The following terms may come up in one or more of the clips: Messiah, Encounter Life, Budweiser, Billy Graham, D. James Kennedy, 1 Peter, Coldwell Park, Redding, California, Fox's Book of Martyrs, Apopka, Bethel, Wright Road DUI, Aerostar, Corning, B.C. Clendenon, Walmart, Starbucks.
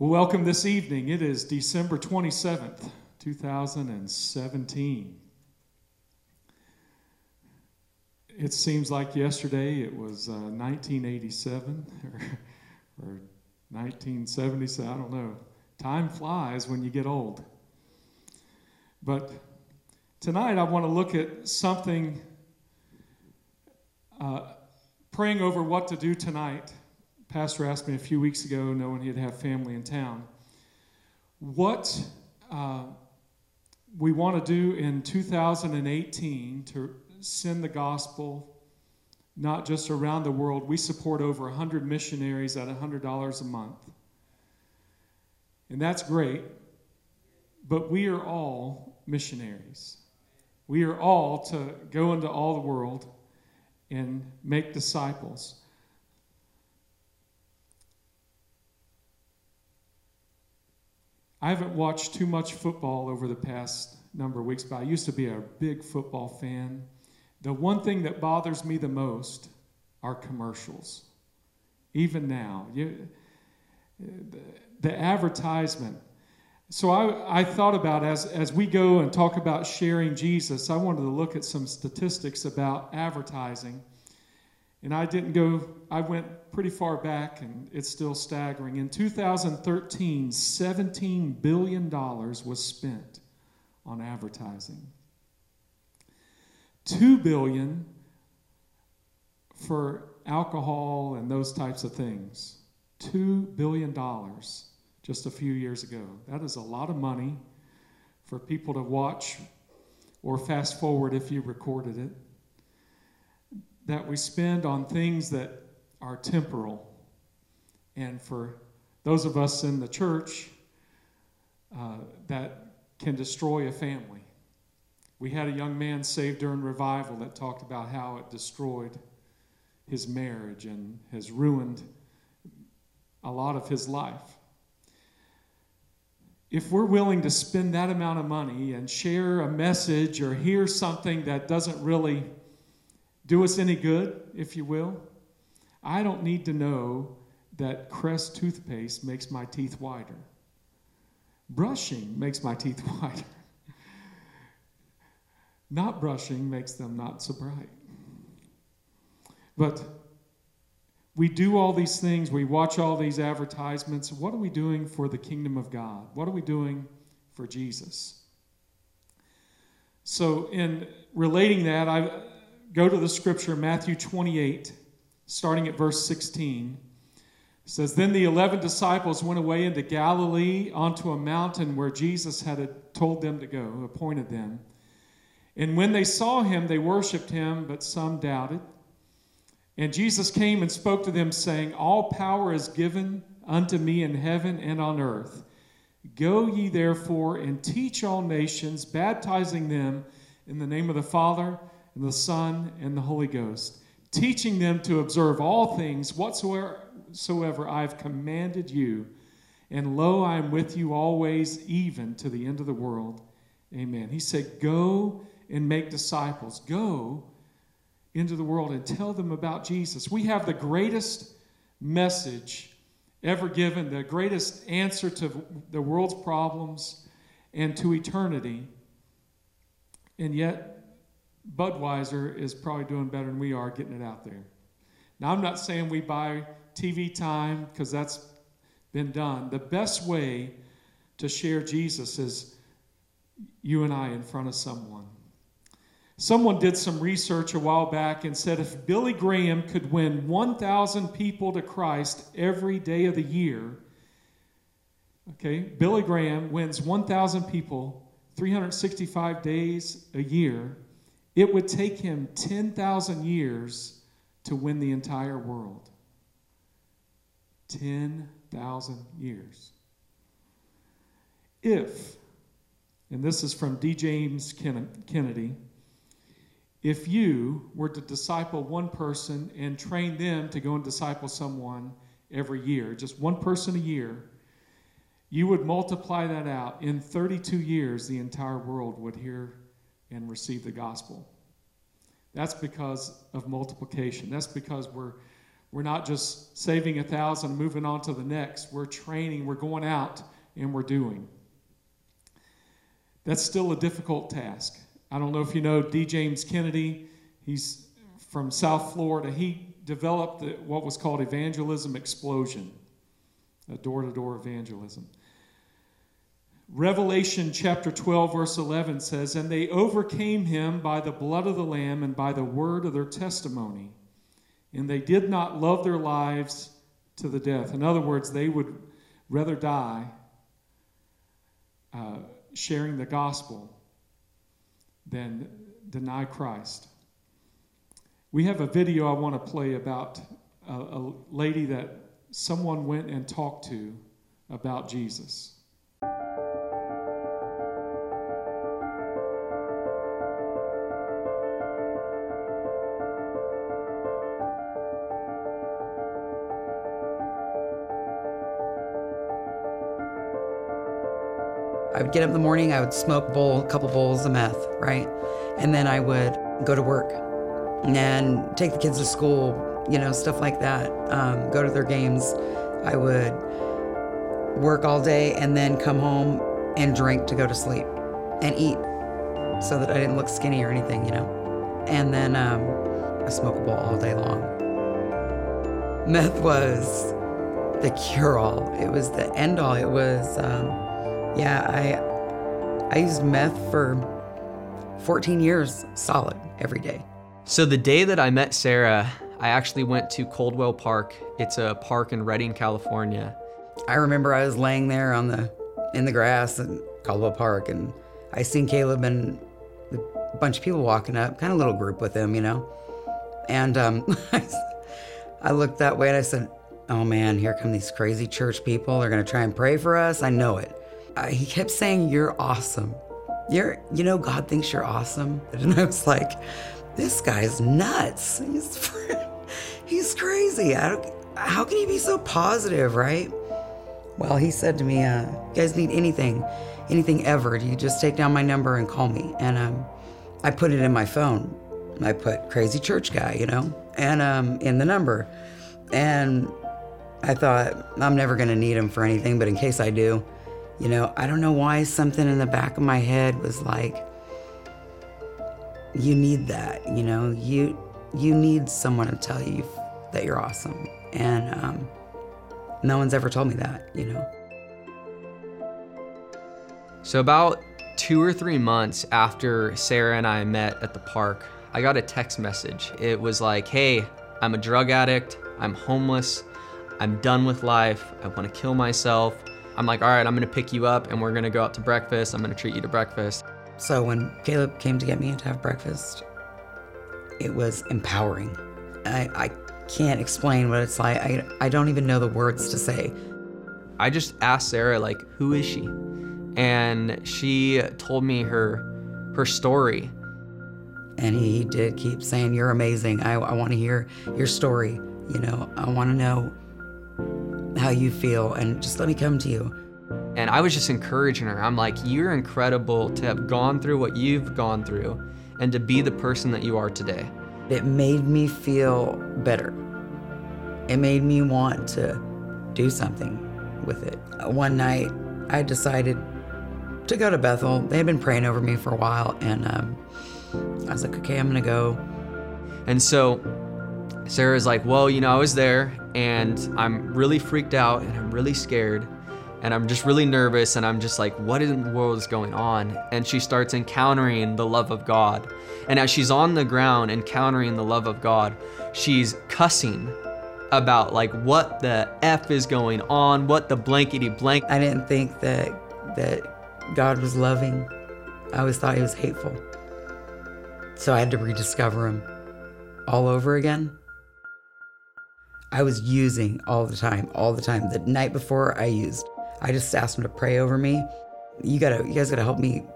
Welcome this evening. It is December 27th, 2017. It seems like yesterday it was 1987 or 1977, I don't know. Time flies when you get old. But tonight I want to look at something, praying over what to do tonight. Pastor asked me a few weeks ago, knowing he'd have family in town, what we want to do in 2018 to send the gospel, not just around the world. We support over 100 missionaries at $100 a month. And that's great, but we are all missionaries. We are all to go into all the world and make disciples. I haven't watched too much football over the past number of weeks, but I used to be a big football fan. The one thing that bothers me the most are commercials. Even now, the advertisement. So I thought about, as we go and talk about sharing Jesus, I wanted to look at some statistics about advertising. And I went pretty far back, and it's still staggering. In 2013, $17 billion was spent on advertising. $2 billion for alcohol and those types of things. $2 billion just a few years ago. That is a lot of money for people to watch or fast forward if you recorded it, that we spend on things that are temporal. And for those of us in the church, that can destroy a family. We had a young man saved during revival that talked about how it destroyed his marriage and has ruined a lot of his life. If we're willing to spend that amount of money and share a message or hear something that doesn't really do us any good, if you will. I don't need to know that Crest toothpaste makes my teeth whiter. Brushing makes my teeth whiter. Not brushing makes them not so bright. But we do all these things. We watch all these advertisements. What are we doing for the kingdom of God? What are we doing for Jesus? So in relating that, go to the scripture, Matthew 28, starting at verse 16. It says, Then the 11 disciples went away into Galilee onto a mountain where Jesus had told them to go, appointed them. And when they saw him, they worshipped him, but some doubted. And Jesus came and spoke to them, saying, All power is given unto me in heaven and on earth. Go ye therefore and teach all nations, baptizing them in the name of the Father, and the Son, and the Holy Ghost, teaching them to observe all things whatsoever I have commanded you. And lo, I am with you always, even to the end of the world. Amen. He said, go and make disciples. Go into the world and tell them about Jesus. We have the greatest message ever given, the greatest answer to the world's problems and to eternity. And yet, Budweiser is probably doing better than we are getting it out there. Now, I'm not saying we buy TV time because that's been done. The best way to share Jesus is you and I in front of someone. Someone did some research a while back and said if Billy Graham could win 1,000 people to Christ every day of the year, okay, Billy Graham wins 1,000 people 365 days a year, it would take him 10,000 years to win the entire world. 10,000 years. If, and this is from D. James Kennedy, if you were to disciple one person and train them to go and disciple someone every year, just one person a year, you would multiply that out. In 32 years, the entire world would hear and receive the gospel. That's because of multiplication. That's because we're We're not just saving 1,000, moving on to the next. We're training, we're going out, and we're doing. That's still a difficult task. I don't know if you know D. James Kennedy. He's from South Florida. He developed what was called evangelism explosion, a door-to-door evangelism. Revelation chapter 12, verse 11 says, "And they overcame him by the blood of the Lamb and by the word of their testimony. And they did not love their lives to the death." In other words, they would rather die sharing the gospel than deny Christ. We have a video I want to play about a lady that someone went and talked to about Jesus. I would get up in the morning, I would smoke a couple bowls of meth, right? And then I would go to work and take the kids to school, you know, stuff like that, go to their games. I would work all day and then come home and drink to go to sleep and eat so that I didn't look skinny or anything, you know? And then I smoked a bowl all day long. Meth was the cure-all. It was the end-all. It was... Yeah, I used meth for 14 years solid every day. So the day that I met Sarah, I actually went to Coldwell Park. It's a park in Redding, California. I remember I was laying there in the grass at Coldwell Park, and I seen Caleb and a bunch of people walking up, kind of a little group with him, you know. And I looked that way and I said, "Oh man, here come these crazy church people. They're gonna try and pray for us. I know it." He kept saying, "You're awesome. You know, God thinks you're awesome." And I was like, "This guy's nuts. He's crazy. How can he be so positive, right?" Well, he said to me, "You guys need anything ever, you just take down my number and call me." And I put it in my phone. I put crazy church guy, you know, and in the number. And I thought, I'm never gonna need him for anything, but in case I do. You know, I don't know why something in the back of my head was like, you need that, you know, you need someone to tell you that you're awesome. And no one's ever told me that, you know. So about 2 or 3 months after Sarah and I met at the park, I got a text message. It was like, "Hey, I'm a drug addict, I'm homeless, I'm done with life, I want to kill myself." I'm like, "All right, I'm gonna pick you up and we're gonna go out to breakfast. I'm gonna treat you to breakfast." So when Caleb came to get me to have breakfast, it was empowering. I can't explain what it's like. I don't even know the words to say. I just asked Sarah, like, who is she? And she told me her story. And he did keep saying, "You're amazing. I wanna hear your story. You know, I wanna know how you feel, and just let me come to you." And I was just encouraging her. I'm like, "You're incredible to have gone through what you've gone through and to be the person that you are today." It made me feel better. It made me want to do something with it. One night, I decided to go to Bethel. They had been praying over me for a while, and I was like, "Okay, I'm gonna go." And so Sarah's like, "Well, you know, I was there, and I'm really freaked out, and I'm really scared, and I'm just really nervous, and I'm just like, what in the world is going on?" And she starts encountering the love of God. And as she's on the ground encountering the love of God, she's cussing about, like, what the F is going on, what the blankety blank. I didn't think that God was loving. I always thought he was hateful. So I had to rediscover him all over again. I was using all the time. The night before I used, I just asked him to pray over me. You guys gotta help me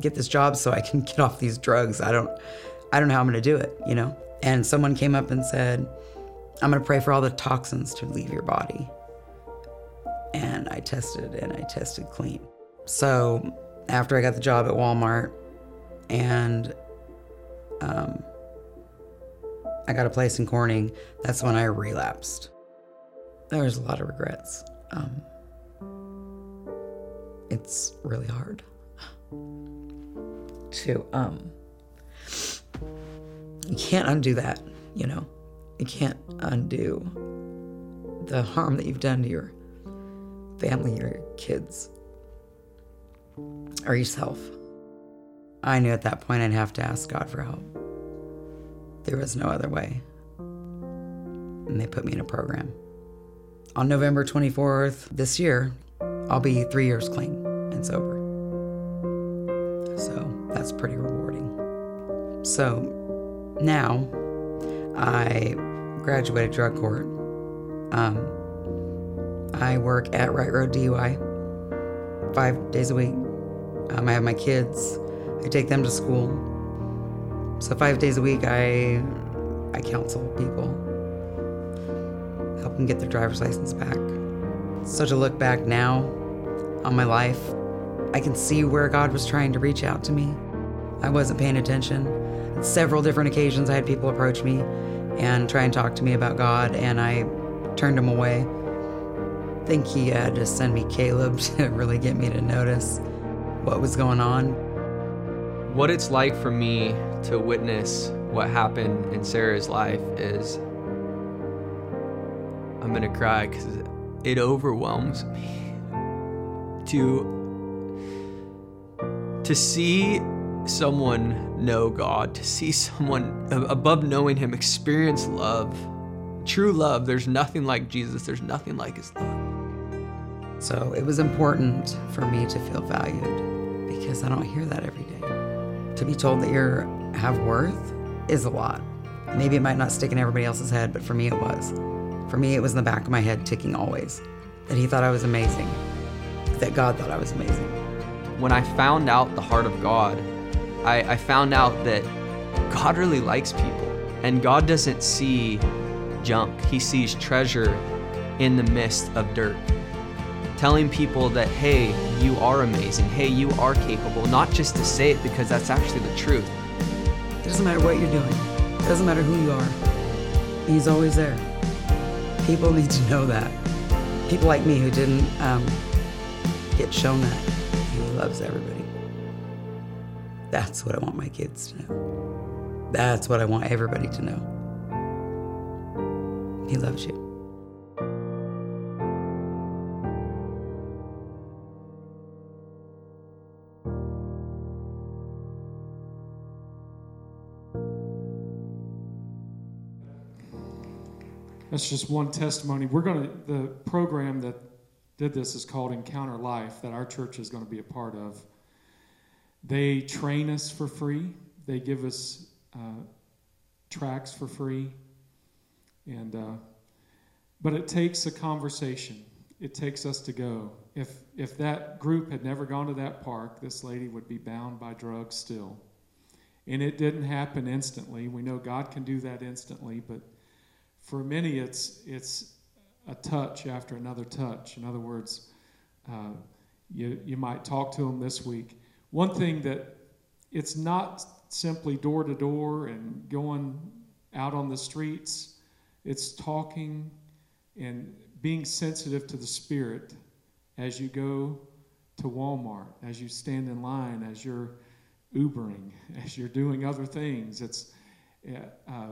get this job so I can get off these drugs. I don't know how I'm gonna do it, you know? And someone came up and said, "I'm gonna pray for all the toxins to leave your body." And I tested clean. So after I got the job at Walmart, and I got a place in Corning. That's when I relapsed. There was a lot of regrets. It's really hard to, you can't undo that, you know. You can't undo the harm that you've done to your family or your kids or yourself. I knew at that point I'd have to ask God for help. There was no other way. And they put me in a program. On November 24th this year, I'll be 3 years clean and sober. So that's pretty rewarding. So now I graduated drug court. I work at Wright Road DUI 5 days a week. I have my kids. I take them to school. So 5 days a week, I counsel people, help them get their driver's license back. So to look back now on my life, I can see where God was trying to reach out to me. I wasn't paying attention. On several different occasions, I had people approach me and try and talk to me about God, and I turned them away. I think he had to send me Caleb to really get me to notice what was going on. What it's like for me to witness what happened in Sarah's life is, I'm gonna cry because it overwhelms me to see someone know God, to see someone above knowing him experience love, true love. There's nothing like Jesus, there's nothing like his love. So it was important for me to feel valued because I don't hear that every day. To be told that you have worth is a lot. Maybe it might not stick in everybody else's head, but for me it was. For me, it was in the back of my head ticking always, that he thought I was amazing, that God thought I was amazing. When I found out the heart of God, I found out that God really likes people, and God doesn't see junk. He sees treasure in the midst of dirt. Telling people that, hey, you are amazing, hey, you are capable, not just to say it because that's actually the truth. It doesn't matter what you're doing. It doesn't matter who you are. He's always there. People need to know that. People like me who didn't get shown that. He loves everybody. That's what I want my kids to know. That's what I want everybody to know. He loves you. That's just one testimony. The program that did this is called Encounter Life, that our church is going to be a part of. They train us for free. They give us tracks for free. And but it takes a conversation. It takes us to go. If that group had never gone to that park, this lady would be bound by drugs still. And it didn't happen instantly. We know God can do that instantly, but for many, it's a touch after another touch. In other words, you might talk to them this week. One thing that it's not simply door to door and going out on the streets. It's talking and being sensitive to the Spirit as you go to Walmart, as you stand in line, as you're Ubering, as you're doing other things. It's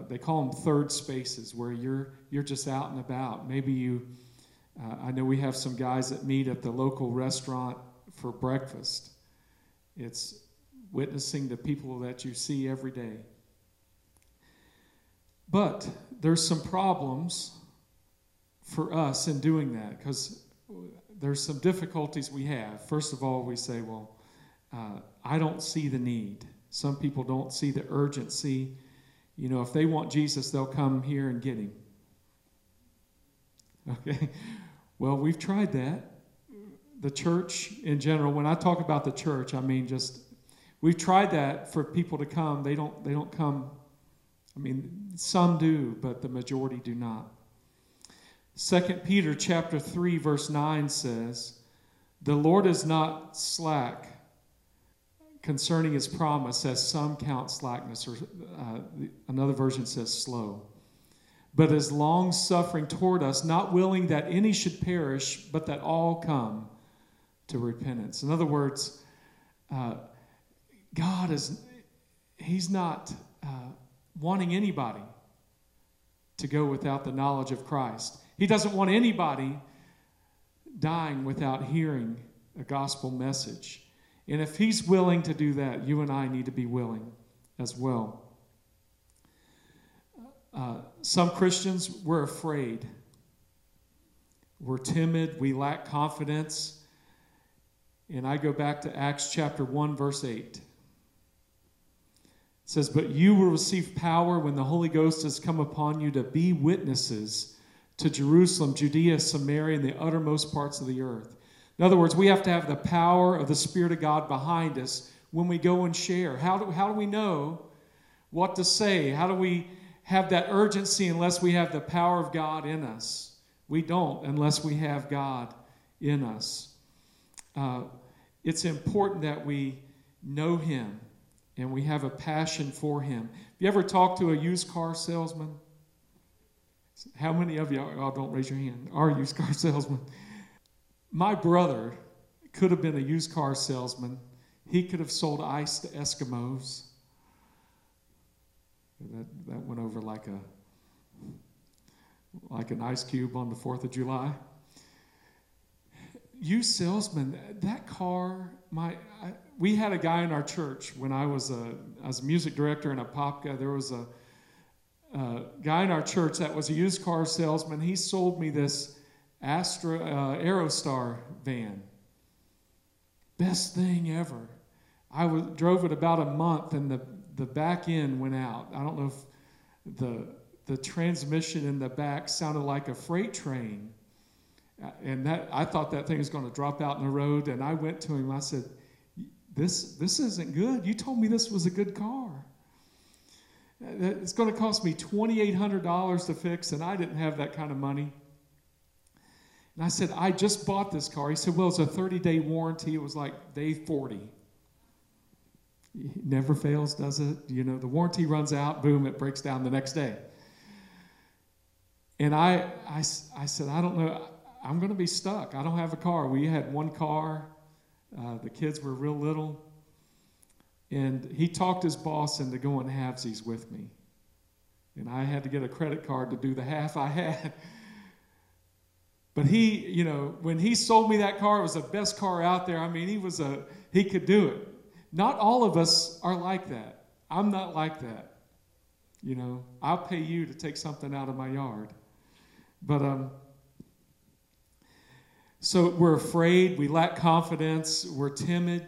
they call them third spaces, where you're just out and about. Maybe I know we have some guys that meet at the local restaurant for breakfast. It's witnessing the people that you see every day. But there's some problems for us in doing that, because there's some difficulties we have. First of all, we say, well, I don't see the need. Some people don't see the urgency. You know, if they want Jesus, they'll come here and get him. Okay? Well, we've tried that. The church in general, when I talk about the church, I mean just, we've tried that for people to come. They don't come. I mean, some do, but the majority do not. 2 Peter chapter 3, verse 9 says, "The Lord is not slack concerning his promise, says some count slackness, or another version says slow, but is long suffering toward us, not willing that any should perish, but that all come to repentance. In other words, God is, he's not wanting anybody to go without the knowledge of Christ. He doesn't want anybody dying without hearing a gospel message. And if he's willing to do that, you and I need to be willing as well. Some Christians, we're afraid. We're timid. We lack confidence. And I go back to Acts chapter 1, verse 8. It says, "But you will receive power when the Holy Ghost has come upon you to be witnesses to Jerusalem, Judea, Samaria, and the uttermost parts of the earth." In other words, we have to have the power of the Spirit of God behind us when we go and share. How do we know what to say? How do we have that urgency unless we have the power of God in us? We don't unless we have God in us. It's important that we know Him and we have a passion for Him. Have you ever talked to a used car salesman? How many of y'all don't raise your hand, are used car salesmen? My brother could have been a used car salesman. He could have sold ice to Eskimos. That went over like an ice cube on the 4th of July. Used salesman, that car, we had a guy in our church when I was a music director in Apopka. There was a guy in our church that was a used car salesman. He sold me this Aerostar van. Best thing ever. I drove it about a month, and the back end went out. I don't know if the transmission in the back sounded like a freight train. And that, I thought that thing was going to drop out in the road. And I went to him. I said, this isn't good. You told me this was a good car. It's going to cost me $2,800 to fix, and I didn't have that kind of money. And I said, I just bought this car. He said, well, it's a 30-day warranty. It was like day 40. It never fails, does it? You know, the warranty runs out. Boom, it breaks down the next day. And I said, I don't know. I'm going to be stuck. I don't have a car. We had one car. The kids were real little. And he talked his boss into going halvesies with me. And I had to get a credit card to do the half I had. But he, you know, when he sold me that car, it was the best car out there. I mean, he could do it. Not all of us are like that. I'm not like that. You know, I'll pay you to take something out of my yard. But, so we're afraid, we lack confidence, we're timid.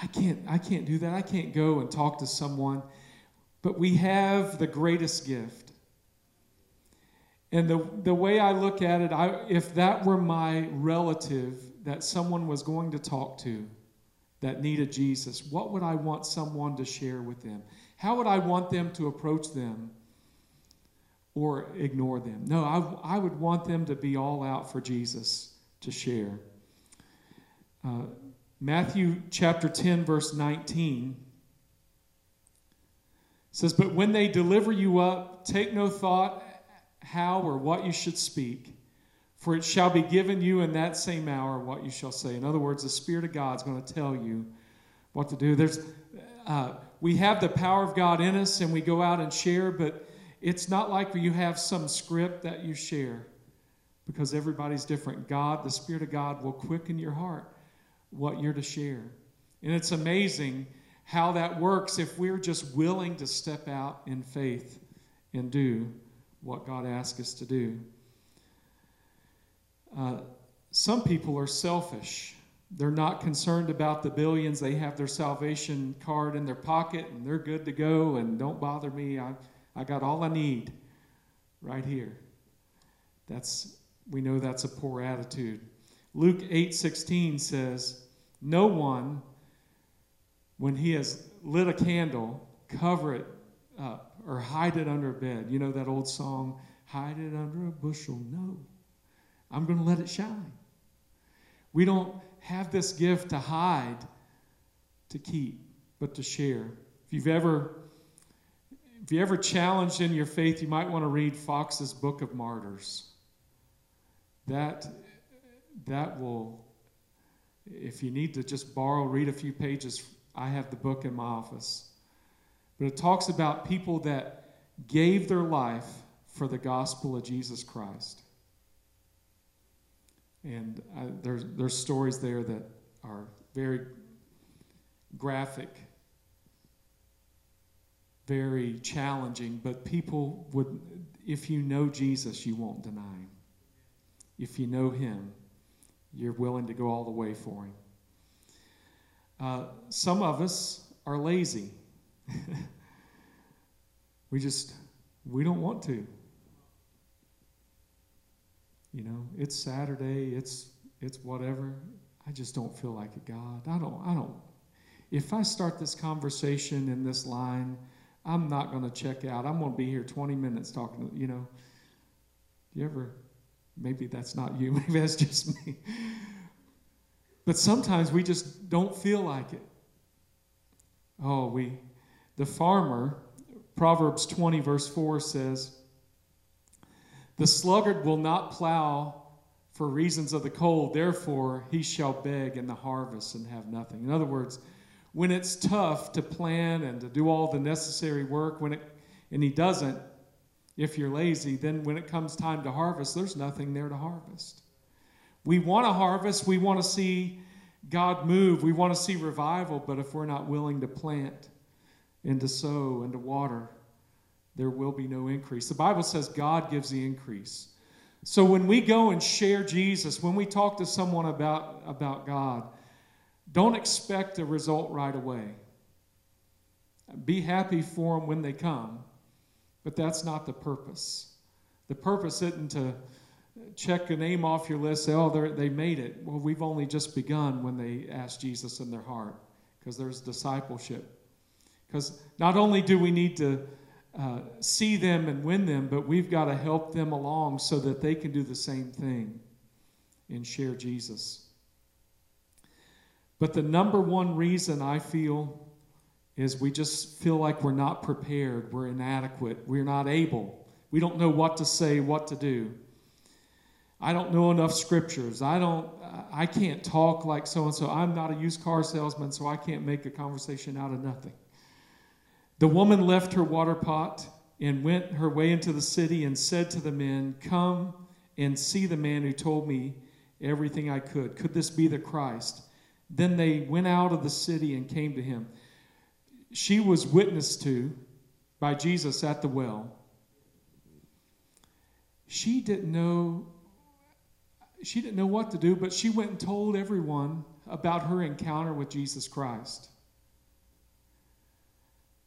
I can't do that. I can't go and talk to someone. But we have the greatest gift. And the way I look at it, if that were my relative that someone was going to talk to that needed Jesus, what would I want someone to share with them? How would I want them to approach them or ignore them? No, I would want them to be all out for Jesus to share. Matthew chapter 10, verse 19 says, "But when they deliver you up, take no thought how or what you should speak, for it shall be given you in that same hour what you shall say." In other words, the Spirit of God is going to tell you what to do. We have the power of God in us, and we go out and share, but it's not like you have some script that you share, because everybody's different. God, the Spirit of God, will quicken your heart what you're to share. And it's amazing how that works if we're just willing to step out in faith and do what God asks us to do. Some people are selfish. They're not concerned about the billions. They have their salvation card in their pocket, and they're good to go, and don't bother me. I got all I need right here. We know that's a poor attitude. Luke 8:16 says, "No one, when he has lit a candle, cover it up or hide it under a bed." You know that old song, "Hide it under a bushel." No, I'm going to let it shine. We don't have this gift to hide, to keep. but to share. If you ever challenged in your faith, you might want to read Fox's Book of Martyrs. That will, if you need to just borrow, read a few pages. I have the book in my office. But it talks about people that gave their life for the gospel of Jesus Christ. And there's stories there that are very graphic, very challenging, but people would, if you know Jesus, you won't deny him. If you know him, you're willing to go all the way for him. Some of us are lazy. We don't want to. You know, it's Saturday, it's whatever. I just don't feel like it, God. I don't. If I start this conversation in this line, I'm not going to check out. I'm going to be here 20 minutes talking to, you know. Do you ever, maybe that's not you, maybe that's just me. But sometimes we just don't feel like it. The farmer, Proverbs 20 verse 4 says, "The sluggard will not plow for reasons of the cold, therefore he shall beg in the harvest and have nothing." In other words, when it's tough to plan and to do all the necessary work, and he doesn't, if you're lazy, then when it comes time to harvest, there's nothing there to harvest. We want to harvest, we want to see God move, we want to see revival, but if we're not willing to plant and to sow and to water, there will be no increase. The Bible says God gives the increase. So when we go and share Jesus, when we talk to someone about God, don't expect a result right away. Be happy for them when they come, but that's not the purpose. The purpose isn't to check a name off your list, say, they made it. Well, we've only just begun when they ask Jesus in their heart, because there's discipleship. Because not only do we need to see them and win them, but we've got to help them along so that they can do the same thing and share Jesus. But the number one reason I feel is we just feel like we're not prepared, we're inadequate, we're not able. We don't know what to say, what to do. I don't know enough scriptures. I can't talk like so-and-so. I'm not a used car salesman, so I can't make a conversation out of nothing. The woman left her water pot and went her way into the city and said to the men, "Come and see the man who told me everything I could. Could this be the Christ?" Then they went out of the city and came to him. She was witnessed to by Jesus at the well. She didn't know what to do, but she went and told everyone about her encounter with Jesus Christ.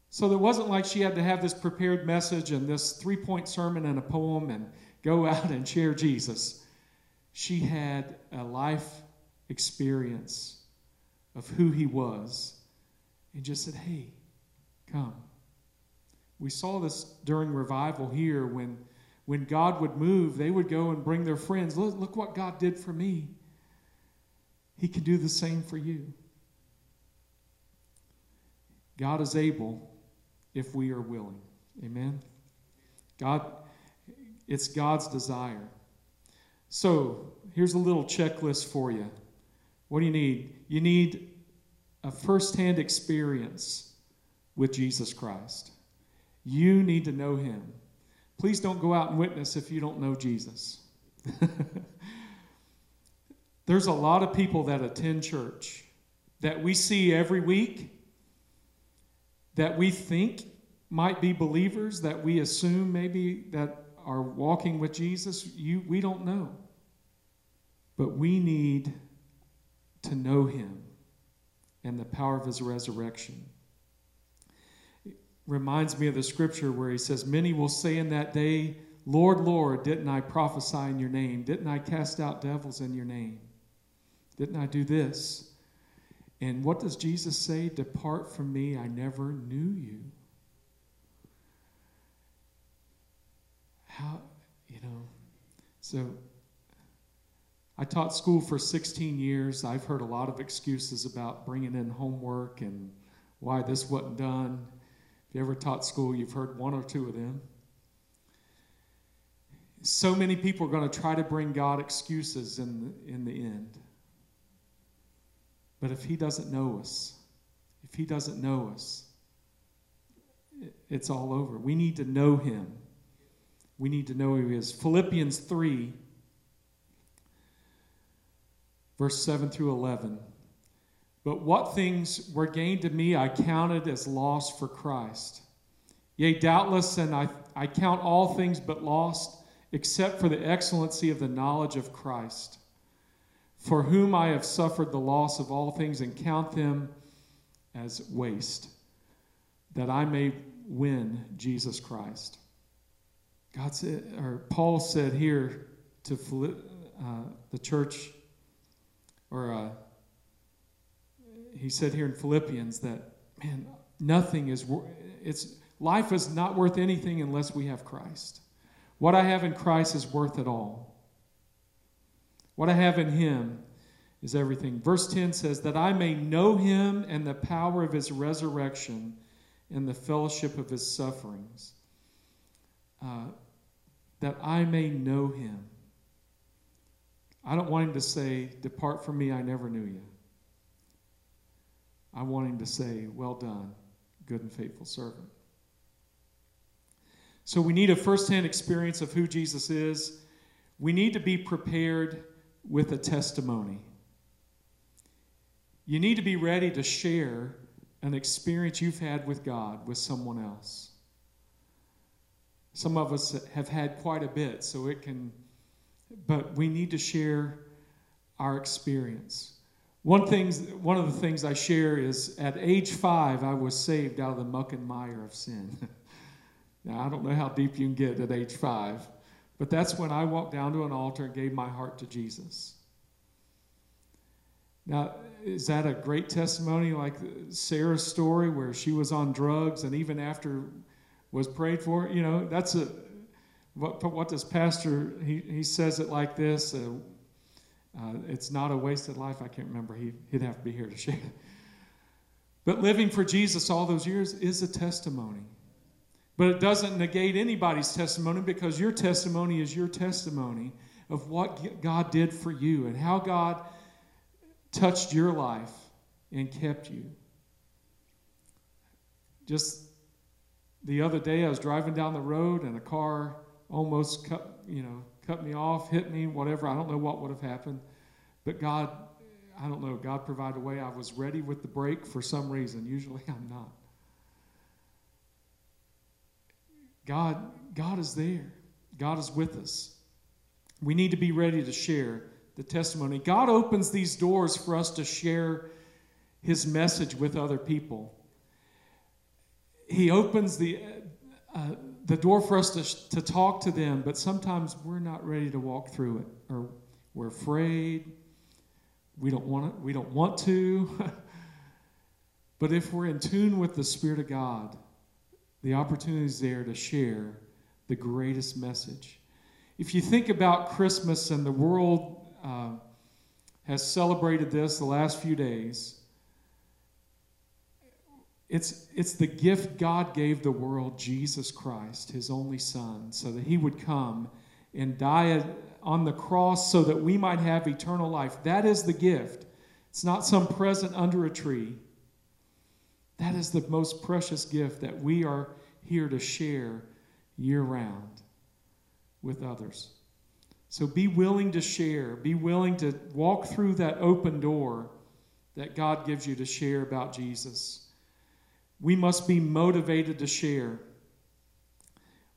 So it wasn't like she had to have this prepared message and this three-point sermon and a poem and go out and share Jesus. She had a life experience of who he was and just said, "Hey, come." We saw this during revival here when God would move, they would go and bring their friends. Look what God did for me. He can do the same for you. God is able if we are willing. Amen? It's God's desire. So, here's a little checklist for you. What do you need? You need a firsthand experience with Jesus Christ. You need to know him. Please don't go out and witness if you don't know Jesus. There's a lot of people that attend church that we see every week that we think might be believers, that we assume maybe that are walking with Jesus. We don't know. But we need to know him and the power of his resurrection. It reminds me of the scripture where he says, "Many will say in that day, Lord, Lord, didn't I prophesy in your name? Didn't I cast out devils in your name? Didn't I do this?" And what does Jesus say? "Depart from me, I never knew you." So I taught school for 16 years. I've heard a lot of excuses about bringing in homework and why this wasn't done. If you ever taught school, you've heard one or two of them. So many people are going to try to bring God excuses in the end. But if he doesn't know us, if he doesn't know us, it's all over. We need to know him. We need to know who he is. Philippians 3, verse 7 through 11. But what things were gained to me I counted as loss for Christ. Yea, doubtless, and I count all things but lost, except for the excellency of the knowledge of Christ, for whom I have suffered the loss of all things and count them as waste, that I may win Jesus Christ. God said, or Paul said here to the church, he said here in Philippians that, man, nothing is life is not worth anything unless we have Christ. What I have in Christ is worth it all. What I have in him is everything. Verse 10 says, that I may know him and the power of his resurrection and the fellowship of his sufferings. That I may know him. I don't want him to say, depart from me, I never knew you. I want him to say, well done, good and faithful servant. So we need a firsthand experience of who Jesus is. We need to be prepared with a testimony. You need to be ready to share an experience you've had with God with someone else. Some of us have had quite a bit, but we need to share our experience. One of the things I share is at age 5, I was saved out of the muck and mire of sin. Now, I don't know how deep you can get at age 5, but that's when I walked down to an altar and gave my heart to Jesus. Now, is that a great testimony like Sarah's story where she was on drugs and even after was prayed for? You know, that's what does Pastor, he says it like this, it's not a wasted life. I can't remember. He'd have to be here to share. But living for Jesus all those years is a testimony. But it doesn't negate anybody's testimony because your testimony is your testimony of what God did for you and how God touched your life and kept you. Just the other day, I was driving down the road and a car almost cut me off, hit me, whatever. I don't know what would have happened. But God, I don't know, God provided a way. I was ready with the brake for some reason. Usually I'm not. God is there. God is with us. We need to be ready to share the testimony. God opens these doors for us to share his message with other people. He opens the door for us to talk to them, but sometimes we're not ready to walk through it, or we're afraid. We don't want to. But if we're in tune with the Spirit of God, the opportunity is there to share the greatest message. If you think about Christmas, and the world has celebrated this the last few days, it's the gift God gave the world, Jesus Christ, his only Son, so that he would come and die on the cross so that we might have eternal life. That is the gift. It's not some present under a tree. That is the most precious gift that we are here to share year-round with others. So be willing to share. Be willing to walk through that open door that God gives you to share about Jesus. We must be motivated to share.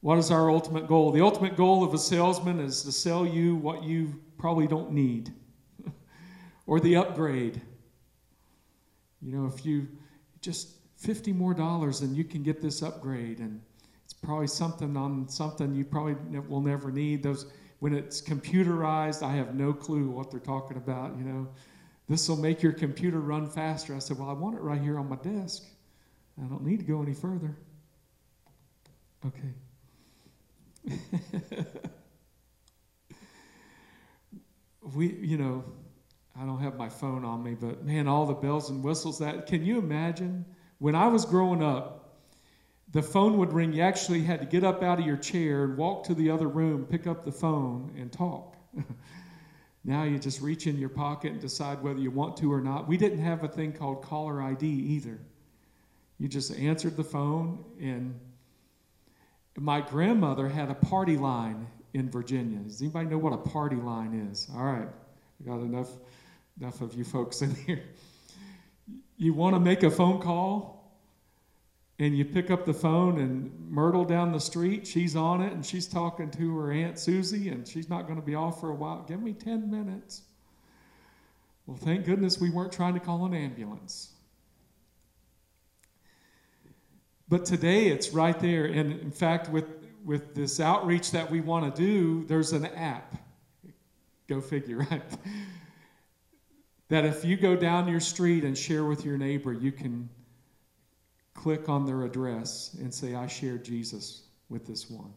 What is our ultimate goal? The ultimate goal of a salesman is to sell you what you probably don't need or the upgrade. You know, if you just $50 more and you can get this upgrade, and it's probably something on something you probably will never need. Those, when it's computerized, I have no clue what they're talking about. You know, this will make your computer run faster. I said, well, I want it right here on my desk. I don't need to go any further. Okay. I don't have my phone on me, but man, all the bells and whistles. Can you imagine When I was growing up, the phone would ring. You actually had to get up out of your chair and walk to the other room, pick up the phone, and talk. Now you just reach in your pocket and decide whether you want to or not. We didn't have a thing called caller ID either. You just answered the phone, and my grandmother had a party line in Virginia. Does anybody know what a party line is? All right, we got enough of you folks in here. You want to make a phone call, and you pick up the phone, and Myrtle down the street, she's on it, and she's talking to her Aunt Susie, and she's not going to be off for a while. Give me 10 minutes. Well, thank goodness we weren't trying to call an ambulance. But today it's right there. And in fact, with this outreach that we want to do, there's an app. Go figure, right? That if you go down your street and share with your neighbor, you can click on their address and say, I shared Jesus with this one.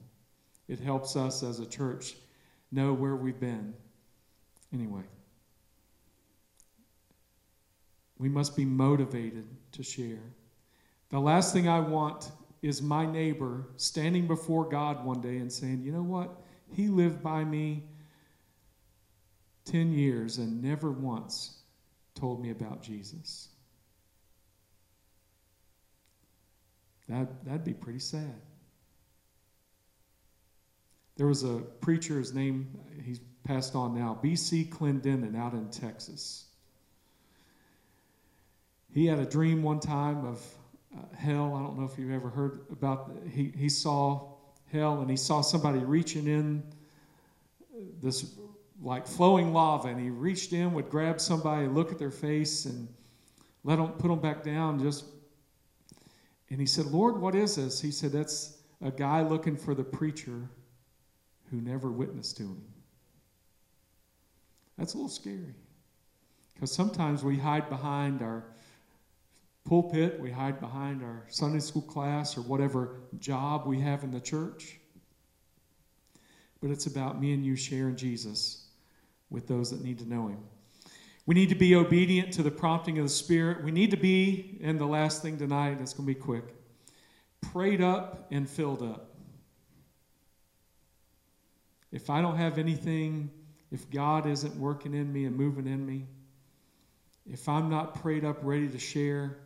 It helps us as a church know where we've been. Anyway, we must be motivated to share. The last thing I want is my neighbor standing before God one day and saying, you know what? He lived by me 10 years and never once told me about Jesus. That'd be pretty sad. There was a preacher, his name, he's passed on now, B.C. Clendenon out in Texas. He had a dream one time of hell. I don't know if you've ever heard about it. He saw hell, and he saw somebody reaching in this like flowing lava, and he reached in, would grab somebody, look at their face, and put them back down. And he said, Lord, what is this? He said, that's a guy looking for the preacher who never witnessed to him. That's a little scary, because sometimes we hide behind our pulpit, we hide behind our Sunday school class or whatever job we have in the church. But it's about me and you sharing Jesus with those that need to know him. We need to be obedient to the prompting of the Spirit. We need to be, and the last thing tonight, that's going to be quick, prayed up and filled up. If I don't have anything, if God isn't working in me and moving in me, if I'm not prayed up, ready to share,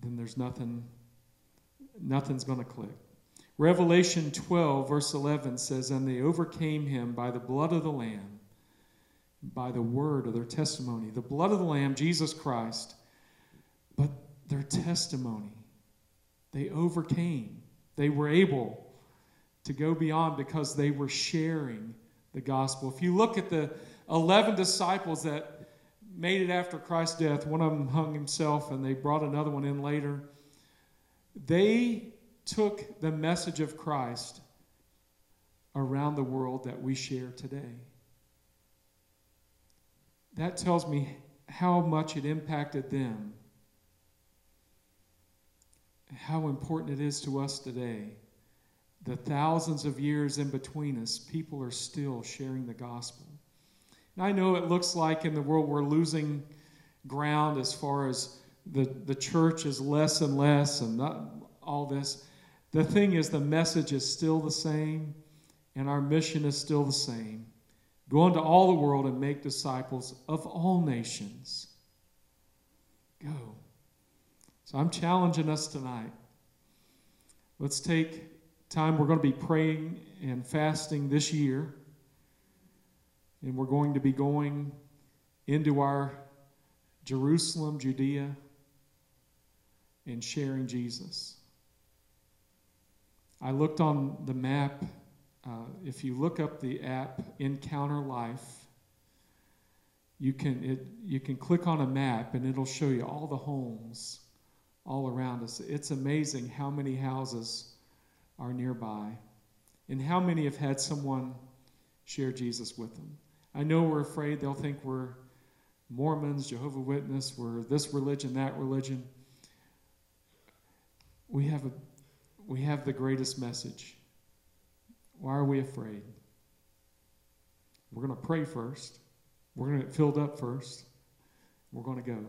then there's nothing's going to click. Revelation 12, verse 11 says, and they overcame him by the blood of the Lamb, by the word of their testimony. The blood of the Lamb, Jesus Christ, but their testimony. They overcame. They were able to go beyond because they were sharing the gospel. If you look at the 11 disciples that made it after Christ's death, one of them hung himself, and they brought another one in later. They took the message of Christ around the world that we share today. That tells me how much it impacted them, how important it is to us today. The thousands of years in between us, people are still sharing the gospel. And I know it looks like in the world we're losing ground as far as the church is less and less and not all this. The thing is, the message is still the same, and our mission is still the same. Go into all the world and make disciples of all nations. Go. So I'm challenging us tonight. Let's take time. We're going to be praying and fasting this year. And we're going to be going into our Jerusalem, Judea, and sharing Jesus. I looked on the map. If you look up the app, Encounter Life, you can click on a map, and it'll show you all the homes all around us. It's amazing how many houses are nearby and how many have had someone share Jesus with them. I know we're afraid they'll think we're Mormons, Jehovah's Witness, we're this religion, that religion. We have the greatest message. Why are we afraid? We're going to pray first. We're going to get filled up first. We're going to go.